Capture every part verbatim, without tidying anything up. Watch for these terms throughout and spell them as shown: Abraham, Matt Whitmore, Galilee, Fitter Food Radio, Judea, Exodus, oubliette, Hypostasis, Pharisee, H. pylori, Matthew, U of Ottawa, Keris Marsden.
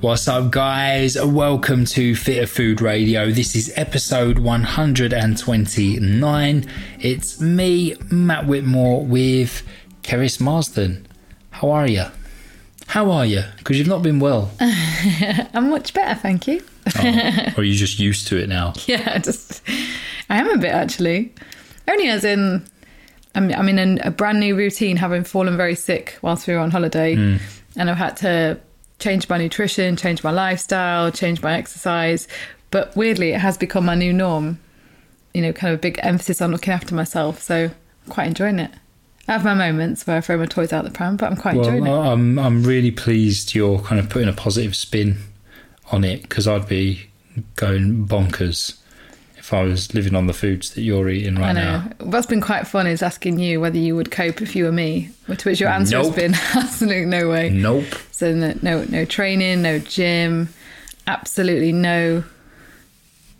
What's up, guys? Welcome to Fitter Food Radio. This is episode one hundred twenty-nine. It's me, Matt Whitmore, with Keris Marsden. How are you? How are you? Because you've not been well. I'm much better, thank you. Oh, or are you just used to it now? Yeah, I just I am a bit, actually. Only as in I'm, I'm in a, a brand new routine, having fallen very sick whilst we were on holiday, mm. and I've had to change my nutrition, change my lifestyle, change my exercise. But weirdly, it has become my new norm, you know, kind of a big emphasis on looking after myself. So I'm quite enjoying it. I have my moments where I throw my toys out the pram, but I'm quite well, enjoying it. I'm, I'm really pleased you're kind of putting a positive spin on it, because I'd be going bonkers if I was living on the foods that you're eating right now. I know. What's been quite fun is asking you whether you would cope if you were me, to which your answer nope. has been absolutely no way. Nope. So no, no, no training, no gym, absolutely no...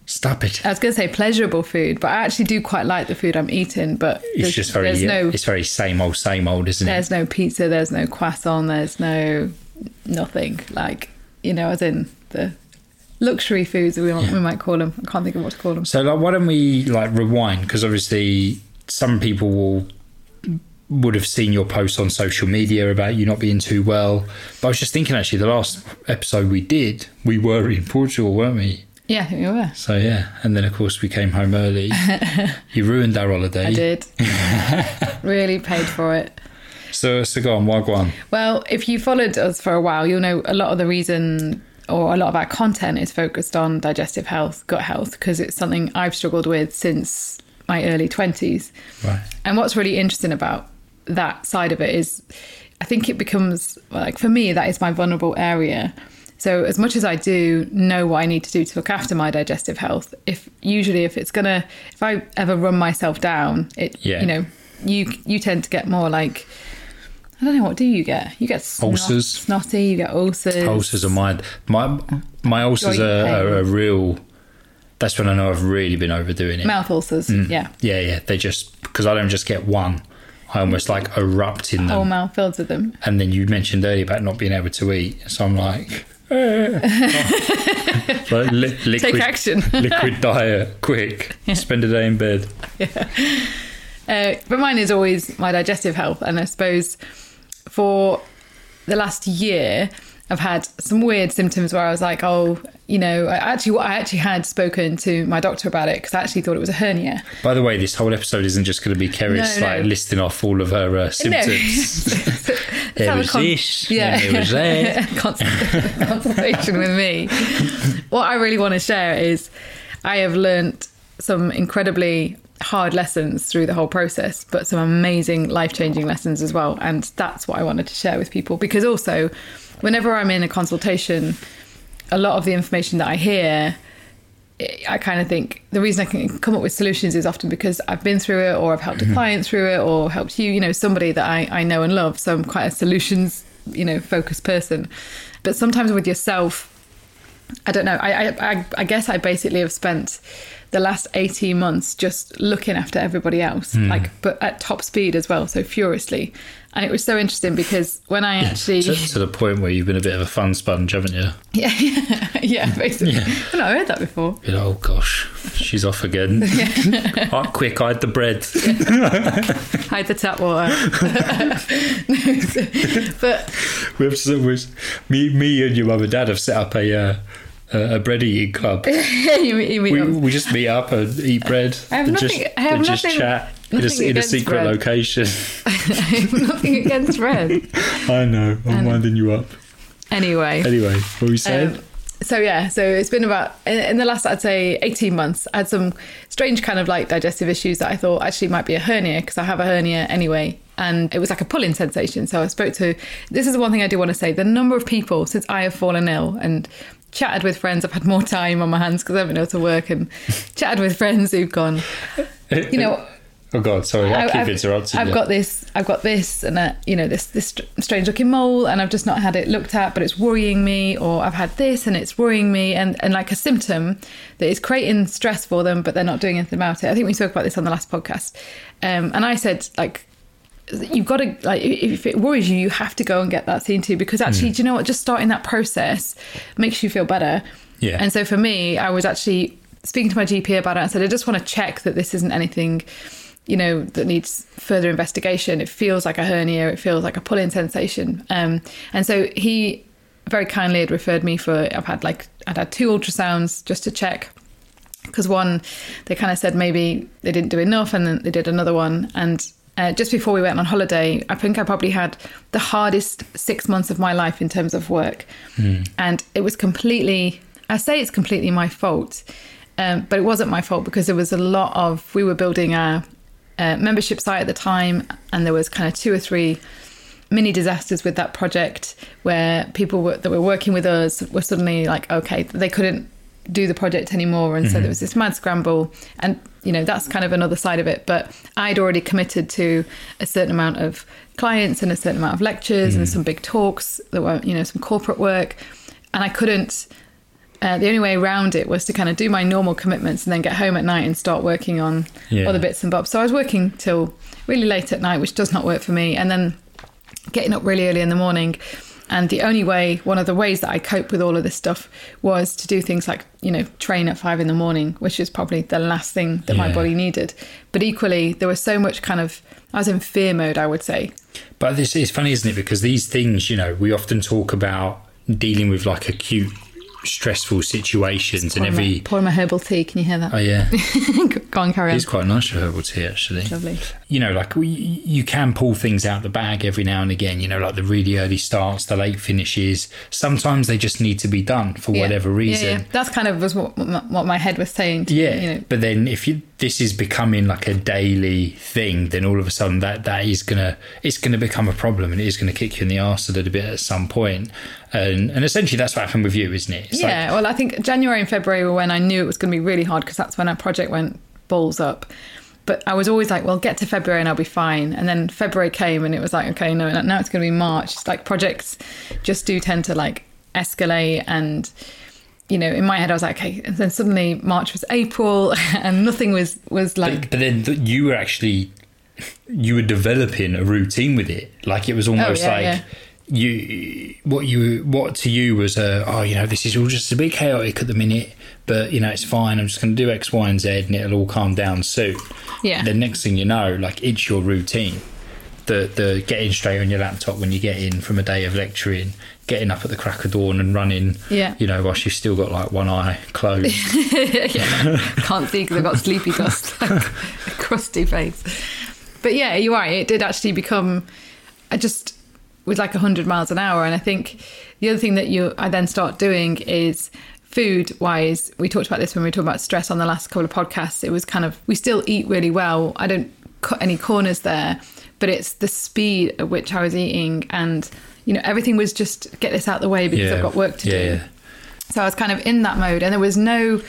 Stop it. I was going to say pleasurable food, but I actually do quite like the food I'm eating, but... It's just very... There's no, it's very same old, same old, isn't it? There's no pizza, there's no croissant, there's no... Nothing. Like, you know, as in the... luxury foods that we, yeah. we might call them. I can't think of what to call them. So like, why don't we like rewind, because obviously some people will would have seen your posts on social media about you not being too well, but I was just thinking actually the last episode we did, we were in Portugal, weren't we? Yeah, I think we were. So yeah, and then of course we came home early. You ruined our holiday. I did. Really paid for it. So, so go on, why go on? Well, if you followed us for a while, you'll know a lot of the reason... or a lot of our content is focused on digestive health, gut health, because it's something I've struggled with since my early twenties. Right. And what's really interesting about that side of it is I think it becomes, like for me, that is my vulnerable area. So as much as I do know what I need to do to look after my digestive health, if usually if it's going to, if I ever run myself down, it, yeah. you know, you you tend to get more like, I don't know, what do you get? You get snot, ulcers. snotty, you get ulcers. Ulcers are mine. My my ulcers are, are a real... That's when I know I've really been overdoing it. Mouth ulcers, mm. yeah. Yeah, yeah. They just... Because I don't just get one. I almost like erupt in them. Whole mouth filled with them. And then you mentioned earlier about not being able to eat. So I'm like... Oh. Like li- liquid, take action. Liquid diet, quick. Yeah. Spend a day in bed. Yeah. Uh, but mine is always my digestive health. And I suppose... for the last year, I've had some weird symptoms where I was like, oh, you know, I actually I actually had spoken to my doctor about it because I actually thought it was a hernia. By the way, this whole episode isn't just going to be Keris no, no. like listing off all of her uh, symptoms. No. There was con- this, yeah. there was that. Consult- consultation with me. What I really want to share is I have learnt some incredibly... hard lessons through the whole process, but some amazing life-changing lessons as well, and that's what I wanted to share with people, because also whenever I'm in a consultation, a lot of the information that I hear, I kind of think the reason I can come up with solutions is often because I've been through it, or I've helped a client through it, or helped you you know somebody that I, I know and love. So I'm quite a solutions you know focused person, but sometimes with yourself, I don't know I I, I guess I basically have spent the last eighteen months just looking after everybody else, mm. like, but at top speed as well, so furiously. And it was so interesting because when I actually... to, to the point where you've been a bit of a fun sponge, haven't you? Yeah, yeah, yeah basically. Yeah. I've not heard that before. Like, oh, gosh, she's off again. Oh, quick, hide the bread. Hide the tap water. No, but... We've, so we've, me, me and your mum and dad have set up a... Uh, Uh, a bread eating club. you meet, you meet we, we just meet up and eat bread. I have and nothing. Just, I have and nothing, just chat nothing in, a, in a secret bread. Location. I have nothing against bread. I know. I'm and, winding you up. Anyway. Anyway, what were you saying? Um, so yeah, so it's been about in, in the last, I'd say, eighteen months. I had some strange kind of like digestive issues that I thought actually might be a hernia, because I have a hernia anyway. And it was like a pulling sensation. So I spoke to. This is the one thing I do want to say. The number of people since I have fallen ill and. Chatted with friends. I've had more time on my hands because I haven't been able to work, and chatted with friends who've gone, you know. Oh God, sorry, I, I keep I've, interrupting. I've you. got this, I've got this, and I, you know this this strange looking mole, and I've just not had it looked at, but it's worrying me. Or I've had this, and it's worrying me, and and like a symptom that is creating stress for them, but they're not doing anything about it. I think we spoke about this on the last podcast, um, and I said like. you've got to, like, if it worries you, you have to go and get that seen to, because actually, mm. do you know what? Just starting that process makes you feel better. Yeah. And so for me, I was actually speaking to my G P about it. I said, I just want to check that this isn't anything, you know, that needs further investigation. It feels like a hernia. It feels like a pulling sensation. Um, and so he very kindly had referred me for, I've had like, I'd had two ultrasounds just to check. Because one, they kind of said maybe they didn't do enough, and then they did another one. And uh, just before we went on holiday, I think I probably had the hardest six months of my life in terms of work. Mm. And it was completely, I say it's completely my fault, um, but it wasn't my fault, because there was a lot of, we were building our uh, membership site at the time, and there was kind of two or three mini disasters with that project where people were, that were working with us were suddenly like, okay, they couldn't do the project anymore, and mm-hmm. so there was this mad scramble, and you know, that's kind of another side of it, but I'd already committed to a certain amount of clients and a certain amount of lectures mm. and some big talks that were, you know, some corporate work, and I couldn't uh, the only way around it was to kind of do my normal commitments and then get home at night and start working on yeah. other bits and bobs. So I was working till really late at night, which does not work for me, and then getting up really early in the morning. And the only way, one of the ways that I cope with all of this stuff was to do things like, you know, train at five in the morning, which is probably the last thing that yeah. my body needed. But equally, there was so much kind of, I was in fear mode, I would say. But this is funny, isn't it? Because these things, you know, we often talk about dealing with like acute stressful situations, and every my, pouring my herbal tea. Can you hear that? Oh yeah. Go on, carry on. It's quite nice herbal tea, actually. Lovely. You know, like we, you can pull things out the bag every now and again. You know, like the really early starts, the late finishes. Sometimes they just need to be done for yeah. whatever reason. Yeah, yeah. That's kind of was what, what my head was saying. To, yeah. You know. But then if you this is becoming like a daily thing, then all of a sudden that that is gonna it's gonna become a problem, and it is gonna kick you in the arse a little bit at some point. And, and essentially that's what happened with you, isn't it? It's yeah, like, well, I think January and February were when I knew it was going to be really hard, because that's when our project went balls up. But I was always like, well, get to February and I'll be fine. And then February came and it was like, okay, no, now it's going to be March. It's like projects just do tend to like escalate, and, you know, in my head I was like, okay. And then suddenly March was April and nothing was, was like... But, but then you were actually, you were developing a routine with it. Like it was almost oh, yeah, like... Yeah. You, what you, what to you was, uh, oh, you know, this is all just a bit chaotic at the minute, but you know, it's fine. I'm just going to do X, Y, and Z, and it'll all calm down soon. Yeah. The next thing you know, like it's your routine. The the getting straight on your laptop when you get in from a day of lecturing, getting up at the crack of dawn and running. Yeah. You know, whilst you've still got like one eye closed. yeah. Can't see because I've got sleepy dust, like a crusty face. But yeah, you're right. It did actually become. I just. With like one hundred miles an hour. And I think the other thing that you I then start doing is food wise. We talked about this when we were talking about stress on the last couple of podcasts. It was kind of, we still eat really well. I don't cut any corners there, but it's the speed at which I was eating. And, you know, everything was just get this out of the way because yeah. I've got work to yeah, do. Yeah. So I was kind of in that mode, and there was no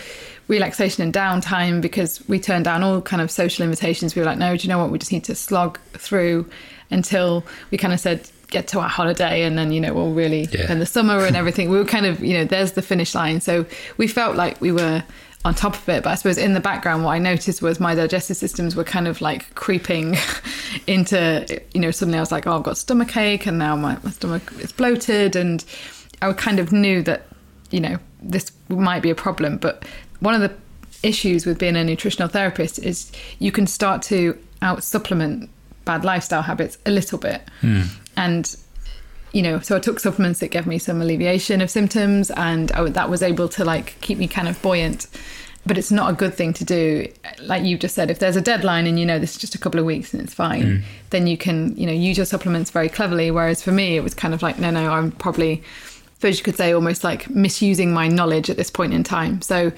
relaxation and downtime because we turned down all kind of social invitations. We were like, no, do you know what? We just need to slog through until we kind of said, get to our holiday, and then, you know, we'll really yeah. spend the summer and everything. We were kind of, you know, there's the finish line. So we felt like we were on top of it. But I suppose in the background, what I noticed was my digestive systems were kind of like creeping into, you know, suddenly I was like, oh, I've got stomach ache, and now my, my stomach is bloated. And I kind of knew that, you know, this might be a problem. But one of the issues with being a nutritional therapist is you can start to out supplement bad lifestyle habits a little bit. Mm. And, you know, so I took supplements that gave me some alleviation of symptoms, and I, that was able to like keep me kind of buoyant. But it's not a good thing to do. Like you just said, if there's a deadline and, you know, this is just a couple of weeks and it's fine, mm. then you can, you know, use your supplements very cleverly. Whereas for me, it was kind of like, no, no, I'm probably, I suppose you could say, almost like misusing my knowledge at this point in time. So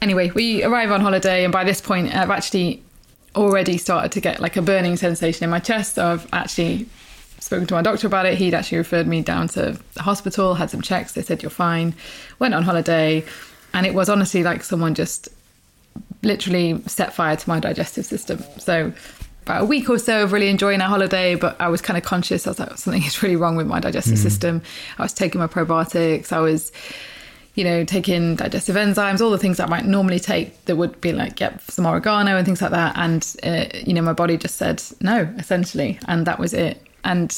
anyway, we arrive on holiday, and by this point, I've actually already started to get like a burning sensation in my chest. So I've actually... spoken to my doctor about it. He'd actually referred me down to the hospital, had some checks. They said, you're fine. Went on holiday. And it was honestly like someone just literally set fire to my digestive system. So about a week or so of really enjoying our holiday, but I was kind of conscious. I was like, something is really wrong with my digestive mm-hmm. system. I was taking my probiotics. I was, you know, take in digestive enzymes, all the things that I might normally take that would be like, yep, some oregano and things like that. And, uh, you know, my body just said no, essentially. And that was it. And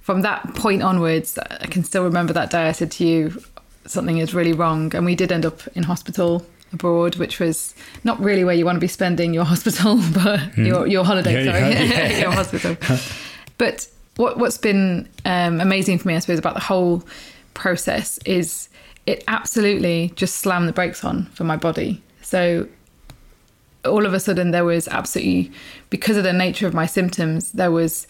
from that point onwards, I can still remember that day I said to you, something is really wrong. And we did end up in hospital abroad, which was not really where you want to be spending your hospital, but mm. your, your holiday, yeah, sorry, yeah, yeah. your hospital. But what, what's been um, amazing for me, I suppose, about the whole process is it absolutely just slammed the brakes on for my body. So all of a sudden there was absolutely, because of the nature of my symptoms, there was,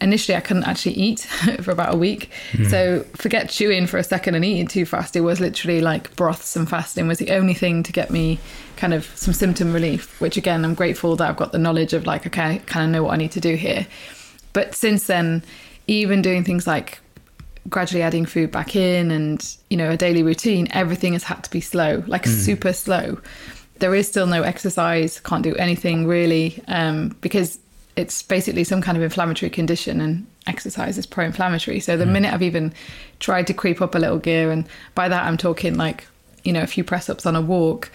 initially I couldn't actually eat for about a week. Mm. So forget chewing for a second and eating too fast. It was literally like broths and fasting was the only thing to get me kind of some symptom relief, which again, I'm grateful that I've got the knowledge of like, okay, I kind of know what I need to do here. But since then, even doing things like gradually adding food back in and, you know, a daily routine, everything has had to be slow, like mm. super slow. There is still no exercise, can't do anything really, um, because it's basically some kind of inflammatory condition and exercise is pro-inflammatory. So the mm. minute I've even tried to creep up a little gear, and by that I'm talking like, you know, a few press-ups on a walk,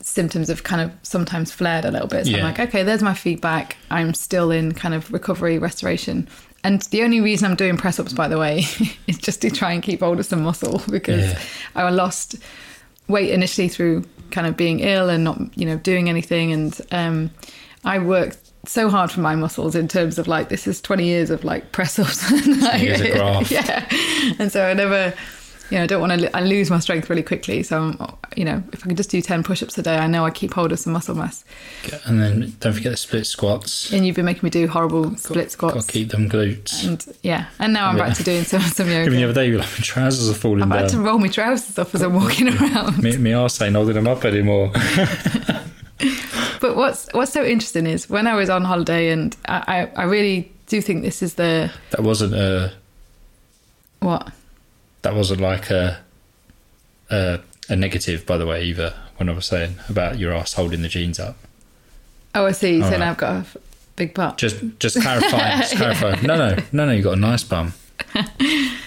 symptoms have kind of sometimes flared a little bit. So yeah. I'm like, okay, there's my feedback. I'm still in kind of recovery, restoration. And the only reason I'm doing press-ups, by the way, is just to try and keep hold of some muscle, because yeah. I lost weight initially through kind of being ill and not, you know, doing anything. And um, I worked so hard for my muscles in terms of like, this is twenty years of like press-ups. And like, years of graft. Yeah. And so I never, you know, I don't want to, I lose my strength really quickly. So, I'm, you know, if I could just do ten push-ups a day, I know I keep hold of some muscle mass. And then don't forget the split squats. And you've been making me do horrible got, split squats. Got to keep them glutes. And, yeah. And now I'm yeah. back to doing some, some yoga. Even the other day, you were like, my trousers are falling I'm down. I've had to roll my trousers off as I'm walking around. me, me arse ain't holding them up anymore. But what's what's so interesting is when I was on holiday, and I, I, I really do think this is the... That wasn't a... What? That wasn't like a, a a negative, by the way, either, when I was saying about your ass holding the jeans up. Oh, I see. All so right. Now I've got a big butt. Just just clarifying. Just clarifying. yeah. No, no, no, no. You've got a nice bum. That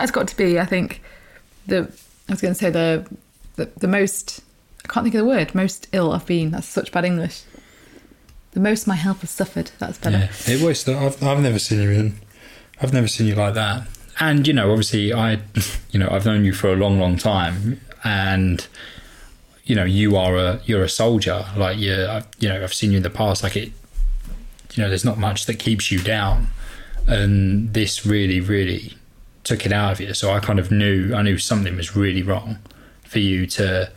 has got to be, I think, the. I was going to say the, the the most. I can't think of the word. Most ill I've been. That's such bad English. The most my health has suffered. That's better. Yeah. It was. I've I've never seen you in. I've never seen you like that. And, you know, obviously, I, you know, I've known you for a long, long time, and, you know, you are a, you're a soldier. Like, you you know, I've seen you in the past, like it, you know, there's not much that keeps you down. And this really, really took it out of you. So I kind of knew, I knew something was really wrong for you to,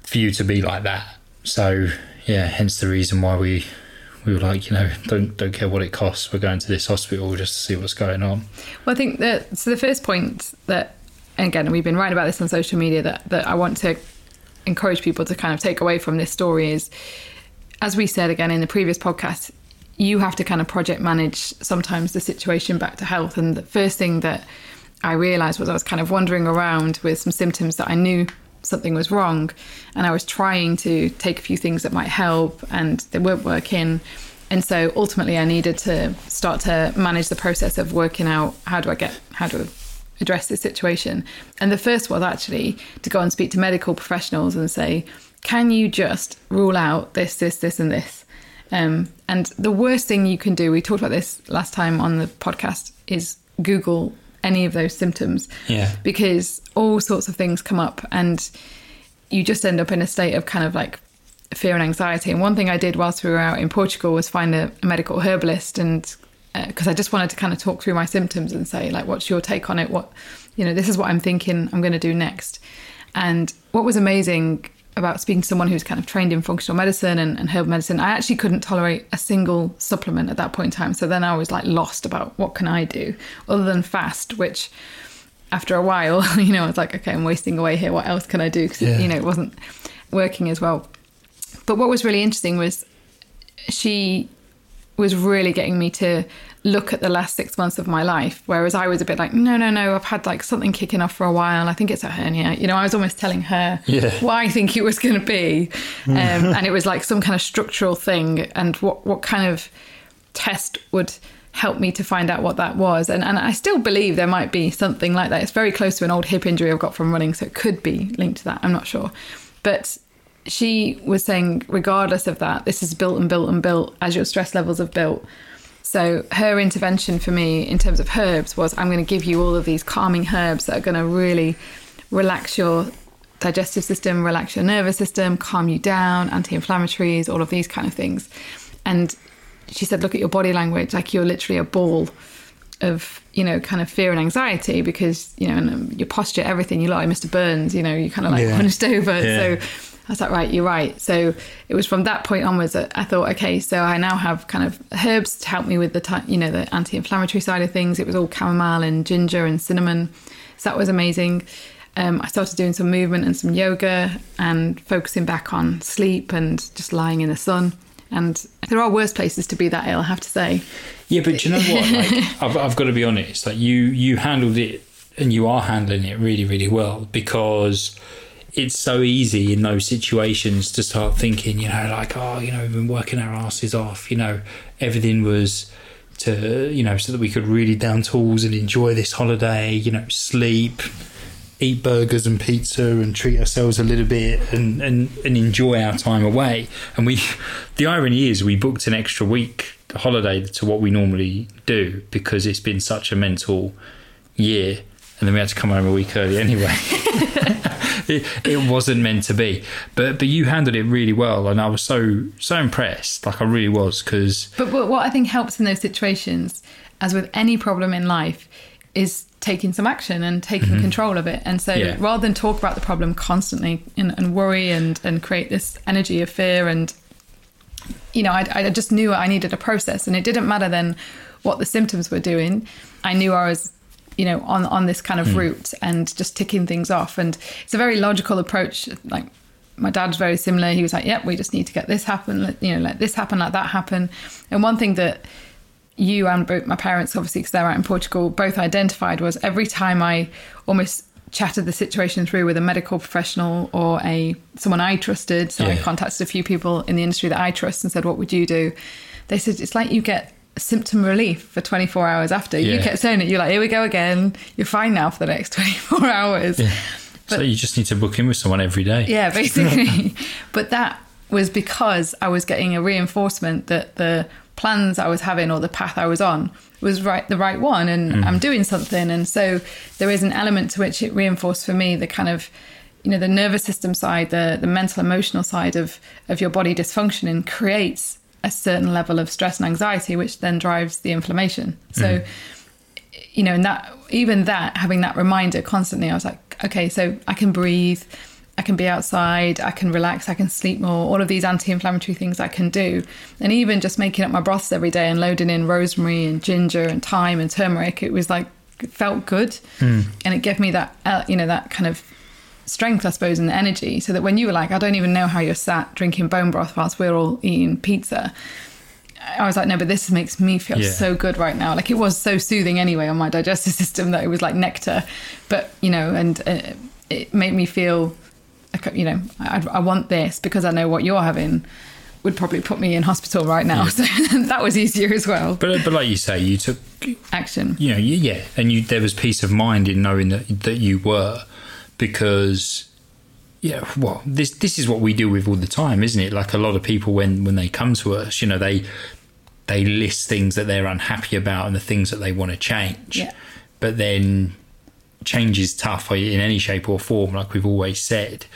for you to be like that. So, yeah, hence the reason why we, we were like, you know, don't don't care what it costs. We're going to this hospital just to see what's going on. Well, I think that, so the first point that, and again, we've been writing about this on social media, that, that I want to encourage people to kind of take away from this story is, as we said again in the previous podcast, you have to kind of project manage sometimes the situation back to health. And the first thing that I realised was I was kind of wandering around with some symptoms that I knew something was wrong, and I was trying to take a few things that might help and they weren't working. And so ultimately I needed to start to manage the process of working out how do I get how do I address this situation. And the first was actually to go and speak to medical professionals and say, can you just rule out this this this and this? Um, and the worst thing you can do, we talked about this last time on the podcast, is Google any of those symptoms, yeah, because all sorts of things come up and you just end up in a state of kind of like fear and anxiety. And one thing I did whilst we were out in Portugal was find a, a medical herbalist, and because uh, I just wanted to kind of talk through my symptoms and say, like, what's your take on it? What, you know, this is what I'm thinking I'm going to do next. And what was amazing about speaking to someone who's kind of trained in functional medicine and, and herb medicine, I actually couldn't tolerate a single supplement at that point in time. So then I was like lost about what can I do other than fast, which after a while, you know, I was like, okay, I'm wasting away here. What else can I do? Because, yeah. you know, it wasn't working as well. But what was really interesting was she was really getting me to look at the last six months of my life, whereas I was a bit like, no, no, no, I've had like something kicking off for a while. I think it's a hernia. You know, I was almost telling her yeah. what I think it was going to be. Um, and it was like some kind of structural thing, and what, what kind of test would helped me to find out what that was. And, and I still believe there might be something like that. It's very close to an old hip injury I've got from running, so it could be linked to that. I'm not sure. But she was saying, regardless of that, this is built and built and built as your stress levels have built. So her intervention for me in terms of herbs was, I'm going to give you all of these calming herbs that are going to really relax your digestive system, relax your nervous system, calm you down, anti-inflammatories, all of these kind of things. And she said, look at your body language, like you're literally a ball of, you know, kind of fear and anxiety because, you know, and your posture, everything, you look like Mister Burns, you know, you kind of like yeah. punched over. Yeah. So I was like, right, you're right. So it was from that point onwards that I thought, okay, so I now have kind of herbs to help me with the, ty- you know, the anti-inflammatory side of things. It was all chamomile and ginger and cinnamon. So that was amazing. Um, I started doing some movement and some yoga and focusing back on sleep and just lying in the sun. And there are worse places to be that ill, I have to say. Yeah, but do you know what? Like, I've, I've got to be honest. Like you, you handled it, and you are handling it really, really well, because it's so easy in those situations to start thinking, you know, like, oh, you know, we've been working our asses off. You know, everything was to, you know, so that we could really down tools and enjoy this holiday. You know, sleep, eat burgers and pizza and treat ourselves a little bit and, and, and enjoy our time away. And we, the irony is we booked an extra week holiday to what we normally do because it's been such a mental year. And then we had to come home a week early anyway. it, it wasn't meant to be. But but you handled it really well. And I was so, so impressed. Like I really was. Cause... But, but what I think helps in those situations, as with any problem in life, is taking some action and taking mm-hmm. control of it. And so yeah. rather than talk about the problem constantly and, and worry and, and create this energy of fear and, you know, I, I just knew I needed a process, and it didn't matter then what the symptoms were doing. I knew I was, you know, on, on this kind of mm. route and just ticking things off. And it's a very logical approach. Like my dad's very similar. He was like, yep, we just need to get this happen, let, you know, let this happen, let that happen. And one thing that you and my parents, obviously, because they're out in Portugal, both identified was every time I almost chatted the situation through with a medical professional or a someone I trusted. So yeah. I contacted a few people in the industry that I trust and said, what would you do? They said, it's like you get symptom relief for twenty-four hours after. Yeah. You kept saying it. You're like, here we go again. You're fine now for the next twenty-four hours. Yeah. But, so you just need to book in with someone every day. Yeah, basically. But that was because I was getting a reinforcement that the plans I was having or the path I was on was right the right one, and mm. I'm doing something. And so there is an element to which it reinforced for me the kind of, you know, the nervous system side, the the mental emotional side of of your body dysfunctioning creates a certain level of stress and anxiety, which then drives the inflammation. So mm. you know, and that even that having that reminder constantly, I was like, okay, so I can breathe, I can be outside, I can relax, I can sleep more, all of these anti-inflammatory things I can do. And even just making up my broths every day and loading in rosemary and ginger and thyme and turmeric, it was like, it felt good. Mm. And it gave me that, uh, you know, that kind of strength, I suppose, and energy. So that when you were like, I don't even know how you're sat drinking bone broth whilst we're all eating pizza. I was like, no, but this makes me feel yeah. so good right now. Like it was so soothing anyway on my digestive system that it was like nectar. But, you know, and uh, it made me feel... you know, I, I want this because I know what you're having would probably put me in hospital right now. Yeah. So that was easier as well. But but like you say, you took action. You know, you, yeah, and you there was peace of mind in knowing that that you were, because yeah, well, this this is what we deal with all the time, isn't it? Like a lot of people when when they come to us, you know, they they list things that they're unhappy about and the things that they want to change. Yeah. But then. Change is tough in any shape or form, like we've always said,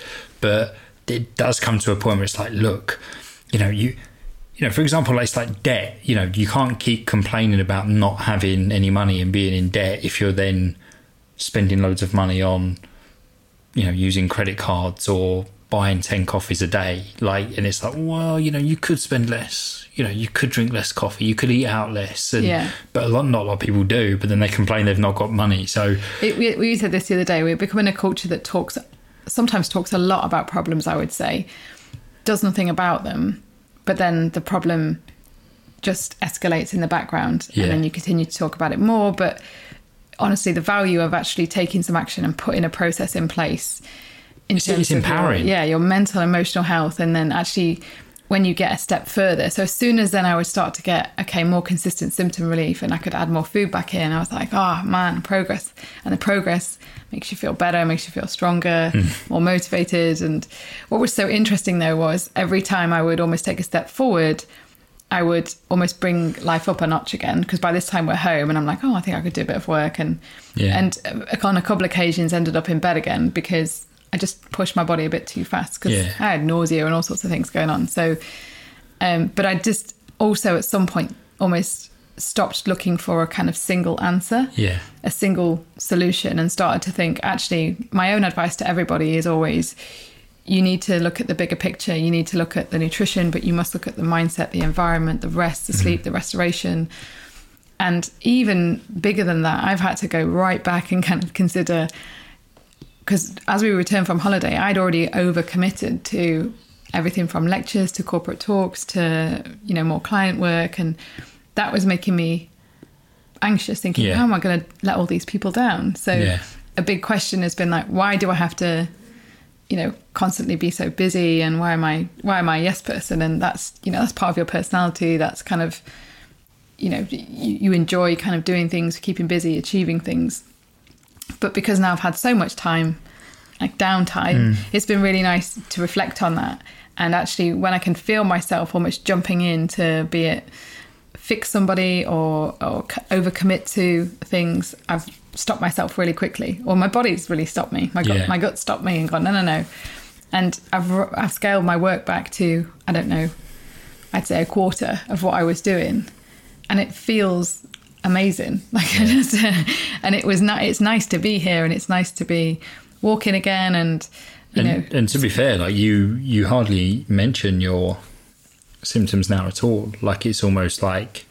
but it does come to a point where it's like, look, you know, you you know, for example, it's like debt. You know, you can't keep complaining about not having any money and being in debt if you're then spending loads of money on, you know, using credit cards or buying ten coffees a day. Like, and it's like, well, you know, you could spend less, you know, you could drink less coffee, you could eat out less, and yeah. but a lot, not a lot of people do. But then they complain they've not got money. So it, we, we said this the other day. We're becoming a culture that talks, sometimes talks a lot about problems. I would say, does nothing about them, but then the problem just escalates in the background, yeah. and then you continue to talk about it more. But honestly, the value of actually taking some action and putting a process in place, in it's, terms it's empowering. Of your, yeah, your mental, emotional health, and then actually. when you get a step further. So as soon as then I would start to get, okay, more consistent symptom relief and I could add more food back in, I was like, oh man, progress. And the progress makes you feel better, makes you feel stronger, mm. more motivated. And what was so interesting though was every time I would almost take a step forward, I would almost bring life up a notch again, because by this time we're home and I'm like, oh, I think I could do a bit of work. And yeah. and on a couple occasions ended up in bed again because I just pushed my body a bit too fast, because yeah. I had nausea and all sorts of things going on. So, um, but I just also at some point almost stopped looking for a kind of single answer, yeah. a single solution, and started to think, actually, my own advice to everybody is always, you need to look at the bigger picture. You need to look at the nutrition, but you must look at the mindset, the environment, the rest, the mm-hmm. sleep, the restoration. And even bigger than that, I've had to go right back and kind of consider, because as we returned from holiday, I'd already overcommitted to everything from lectures to corporate talks to, you know, more client work. And that was making me anxious, thinking, yeah. how am I going to let all these people down? So yeah. a big question has been like, why do I have to, you know, constantly be so busy? And why am I, why am I a yes person? And that's, you know, that's part of your personality. That's kind of, you know, you, you enjoy kind of doing things, keeping busy, achieving things. But because now I've had so much time, like downtime, mm. it's been really nice to reflect on that. And actually, when I can feel myself almost jumping in to be it fix somebody or, or overcommit to things, I've stopped myself really quickly. Or my body's really stopped me. My gut, yeah. my gut stopped me and gone, no, no, no. And I've, I've scaled my work back to, I don't know, I'd say a quarter of what I was doing. And it feels amazing, like I just uh, and it was not it's nice to be here, and it's nice to be walking again. And you and, know and to be fair, like you you hardly mention your symptoms now at all. Like it's almost like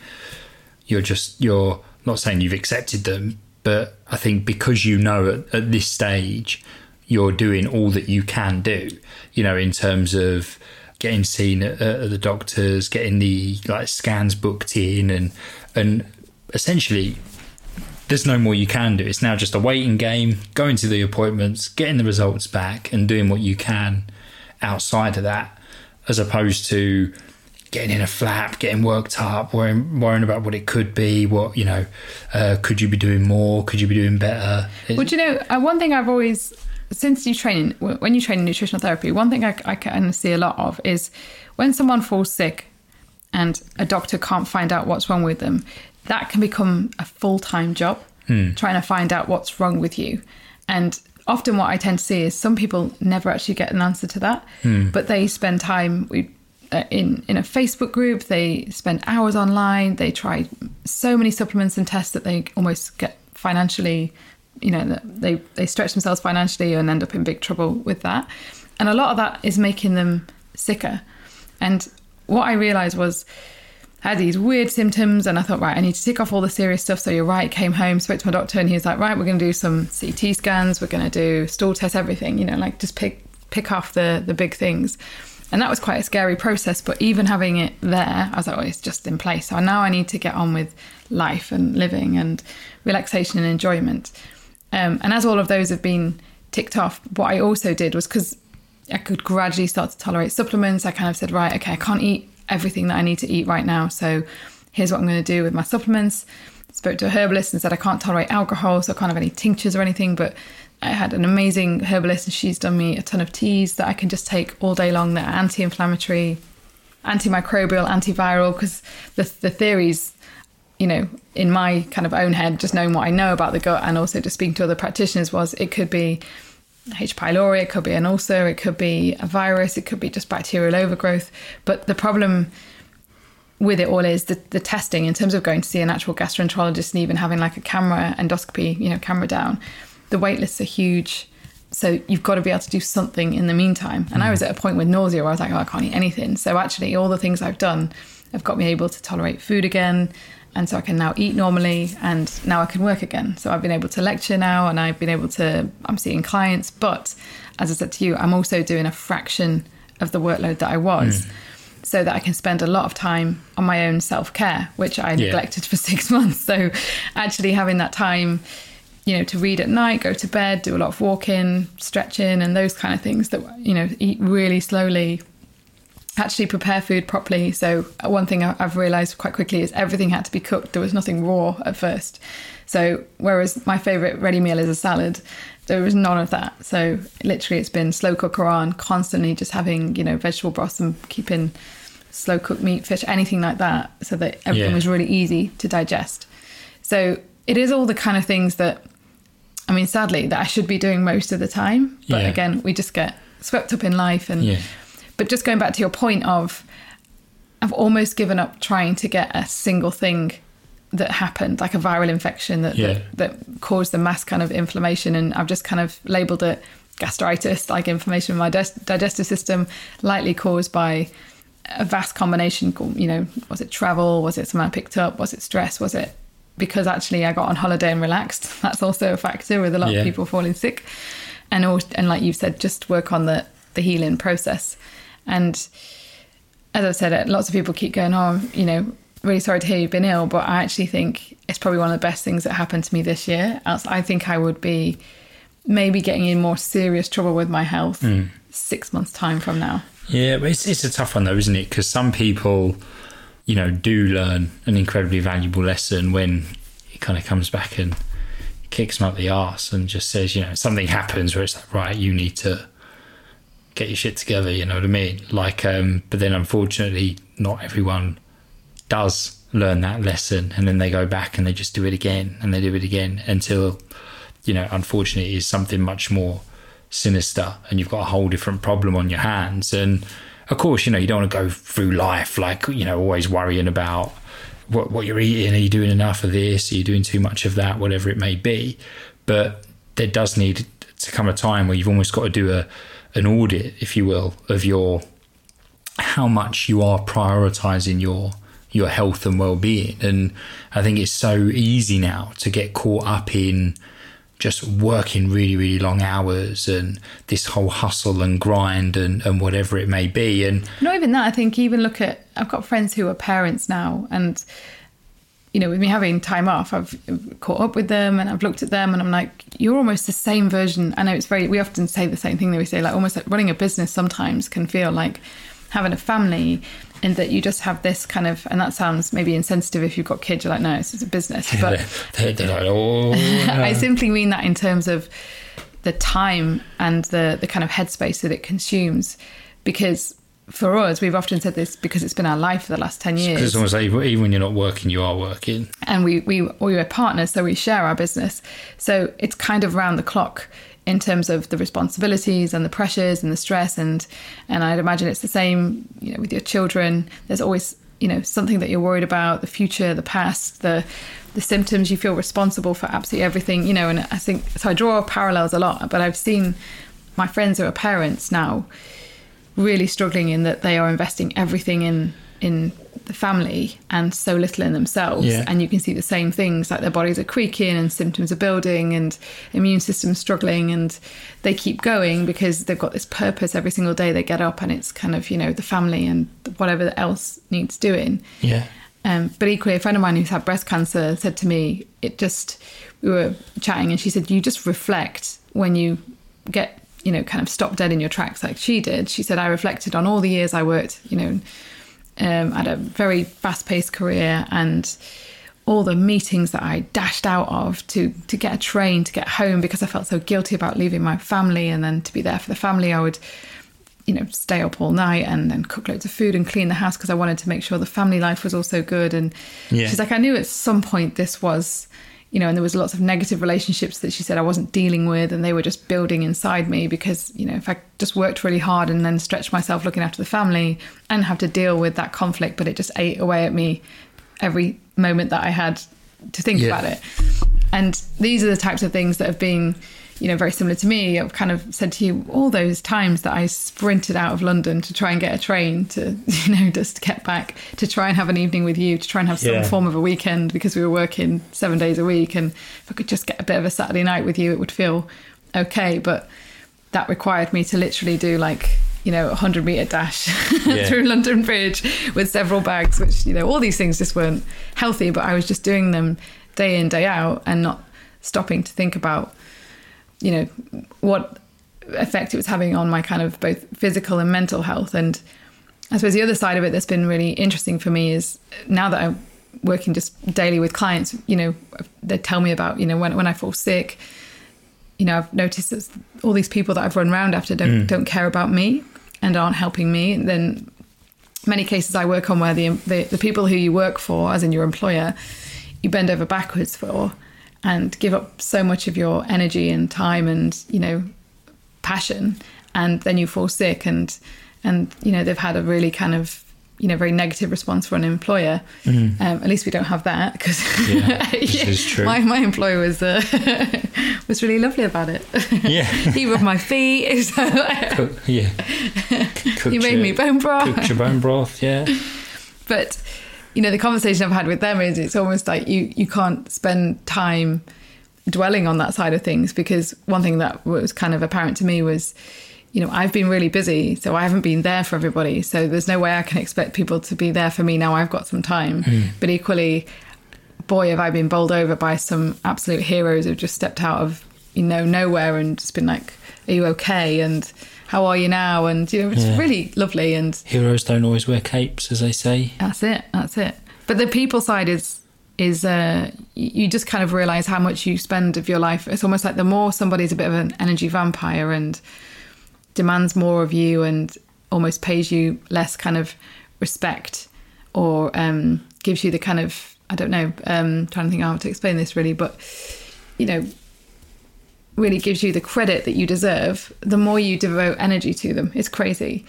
you're just you're not saying you've accepted them, but I think because you know at, at this stage you're doing all that you can do, you know, in terms of getting seen at, at the doctors, getting the like scans booked in, and and essentially there's no more you can do. It's now just a waiting game, going to the appointments, getting the results back, and doing what you can outside of that, as opposed to getting in a flap, getting worked up, worrying, worrying about what it could be, what, you know, uh, could you be doing more, could you be doing better? It's- well, do you know, uh, one thing I've always, since you train, when you train in nutritional therapy, one thing I, I can see a lot of is when someone falls sick and a doctor can't find out what's wrong with them, that can become a full-time job, hmm. trying to find out what's wrong with you. And often what I tend to see is some people never actually get an answer to that, hmm. but they spend time in, in a Facebook group, they spend hours online, they try so many supplements and tests that they almost get financially, you know, they, they stretch themselves financially and end up in big trouble with that. And a lot of that is making them sicker. And what I realised was, I had these weird symptoms and I thought, right, I need to tick off all the serious stuff. So you're right, came home, spoke to my doctor, and he was like, right, we're going to do some C T scans. We're going to do stool tests, everything, you know, like just pick pick off the, the big things. And that was quite a scary process. But even having it there, I was like, oh, it's just in place. So now I need to get on with life and living and relaxation and enjoyment. Um, and as all of those have been ticked off, what I also did was, because I could gradually start to tolerate supplements, I kind of said, right, okay, I can't eat everything that I need to eat right now, so here's what I'm going to do with my supplements. Spoke to a herbalist and said I can't tolerate alcohol, so I can't have any tinctures or anything, but I had an amazing herbalist and she's done me a ton of teas that I can just take all day long that are anti-inflammatory, antimicrobial, antiviral, because the, the theories, you know, in my kind of own head, just knowing what I know about the gut and also just speaking to other practitioners, was it could be H. pylori, it could be an ulcer, it could be a virus, it could be just bacterial overgrowth. But the problem with it all is the, the testing, in terms of going to see an actual gastroenterologist and even having like a camera endoscopy, you know, camera down, the wait lists are huge. So you've got to be able to do something in the meantime. And mm. I was at a point with nausea where I was like, oh, I can't eat anything. So actually all the things I've done have got me able to tolerate food again. And so I can now eat normally, and now I can work again. So I've been able to lecture now, and I've been able to, I'm seeing clients. But as I said to you, I'm also doing a fraction of the workload that I was, mm. so that I can spend a lot of time on my own self-care, which I yeah. neglected for six months. So actually having that time, you know, to read at night, go to bed, do a lot of walking, stretching, and those kind of things that, you know, eat really slowly, actually prepare food properly. So one thing I've realized quite quickly is everything had to be cooked. There was nothing raw at first. So whereas my favorite ready meal is a salad, there was none of that. So literally it's been slow cooker on, constantly just having, you know, vegetable broth and keeping slow cooked meat, fish, anything like that, so that everything yeah. was really easy to digest. So it is all the kind of things that, I mean, sadly, that I should be doing most of the time. But yeah. again, we just get swept up in life. And yeah. But just going back to your point of, I've almost given up trying to get a single thing that happened, like a viral infection that, yeah. that, that caused the mass kind of inflammation. And I've just kind of labelled it gastritis, like inflammation in my digestive system, lightly caused by a vast combination, you know, was it travel? Was it something I picked up? Was it stress? Was it because actually I got on holiday and relaxed? That's also a factor with a lot yeah. of people falling sick. And all, and like you've said, just work on the, the healing process. And as I've said, lots of people keep going, oh, you know, really sorry to hear you've been ill, but I actually think it's probably one of the best things that happened to me this year. I think I would be maybe getting in more serious trouble with my health mm. six months' time from now. Yeah, but it's, it's a tough one though, isn't it? Because some people, you know, do learn an incredibly valuable lesson when it kind of comes back and kicks them up the arse and just says, you know, something happens where it's like, right, you need to get your shit together, you know what I mean? Like, um, but then unfortunately, not everyone does learn that lesson, and then they go back and they just do it again and they do it again until, you know, unfortunately, it is something much more sinister and you've got a whole different problem on your hands. And of course, you know, you don't want to go through life like, you know, always worrying about what, what you're eating. Are you doing enough of this? Are you doing too much of that? Whatever it may be. But there does need to come a time where you've almost got to do a an audit, if you will, of your how much you are prioritizing your your health and well-being. And I think it's so easy now to get caught up in just working really, really long hours and this whole hustle and grind and, and whatever it may be. And not even that, I think even look at, I've got friends who are parents now, and, you know, with me having time off, I've caught up with them and I've looked at them and I'm like, you're almost the same version. I know it's very, we often say the same thing that we say, like almost like running a business sometimes can feel like having a family, and that you just have this kind of, and that sounds maybe insensitive if you've got kids, you're like, no, it's, it's a business. But they're, they're like, oh, no. I simply mean that in terms of the time and the, the kind of headspace that it consumes. Because for us, we've often said this because it's been our life for the last ten years. Because it's almost like even when you're not working, you are working. And we, we, we were partners, so we share our business. So it's kind of round the clock in terms of the responsibilities and the pressures and the stress. And and I'd imagine it's the same, you know, with your children. There's always, you know, something that you're worried about, the future, the past, the the symptoms. You feel responsible for absolutely everything, you know. And I think, so I draw parallels a lot, but I've seen my friends who are parents now really struggling in that they are investing everything in in the family and so little in themselves. Yeah. And you can see the same things, like their bodies are creaking and symptoms are building and immune system struggling, and they keep going because they've got this purpose every single day they get up, and it's kind of, you know, the family and whatever else needs doing. Yeah. Um, but equally, a friend of mine who's had breast cancer said to me, it just, we were chatting and she said, you just reflect when you get, you know, kind of stop dead in your tracks like she did. She said, I reflected on all the years I worked, you know, Um, I had a very fast-paced career, and all the meetings that I dashed out of to, to get a train, to get home, because I felt so guilty about leaving my family. And then to be there for the family, I would, you know, stay up all night and then cook loads of food and clean the house because I wanted to make sure the family life was also good. And yeah. she's like, I knew at some point this was, you know, and there was lots of negative relationships that she said I wasn't dealing with, and they were just building inside me because, you know, if I just worked really hard and then stretched myself looking after the family and have to deal with that conflict, but it just ate away at me every moment that I had to think yeah. about it. And these are the types of things that have been, you know, very similar to me. I've kind of said to you all those times that I sprinted out of London to try and get a train to, you know, just get back, to try and have an evening with you, to try and have some yeah. form of a weekend, because we were working seven days a week. And if I could just get a bit of a Saturday night with you, it would feel okay. But that required me to literally do like, you know, a hundred metre dash yeah. through London Bridge with several bags, which, you know, all these things just weren't healthy, but I was just doing them day in, day out, and not stopping to think about, you know, what effect it was having on my kind of both physical and mental health. And I suppose the other side of it that's been really interesting for me is now that I'm working just daily with clients, you know, they tell me about, you know, when when I fall sick, you know, I've noticed that all these people that I've run around after don't mm. don't care about me and aren't helping me. And then many cases I work on where the, the the people who you work for, as in your employer, you bend over backwards for and give up so much of your energy and time and, you know, passion. And then you fall sick and, and you know, they've had a really kind of, you know, very negative response from an employer. Mm-hmm. Um, at least we don't have that because yeah, this is true. my, my employer was uh, was really lovely about it. Yeah, he rubbed my feet. So Cook, yeah, Cooked he made your, me bone broth. Cooked your bone broth, yeah. But you know, the conversation I've had with them is it's almost like you you can't spend time dwelling on that side of things, because one thing that was kind of apparent to me was, you know, I've been really busy, so I haven't been there for everybody. So there's no way I can expect people to be there for me now I've got some time. Mm. But equally, boy, have I been bowled over by some absolute heroes who've just stepped out of, you know, nowhere and just been like, are you okay? And how are you now? And, you know, it's yeah. really lovely. And heroes don't always wear capes, as they say. That's it. That's it. But the people side is, is uh, you just kind of realise how much you spend of your life. It's almost like the more somebody's a bit of an energy vampire and demands more of you and almost pays you less kind of respect, or um, gives you the kind of, I don't know, um, trying to think how to explain this really, but, you know, really gives you the credit that you deserve, the more you devote energy to them. It's crazy.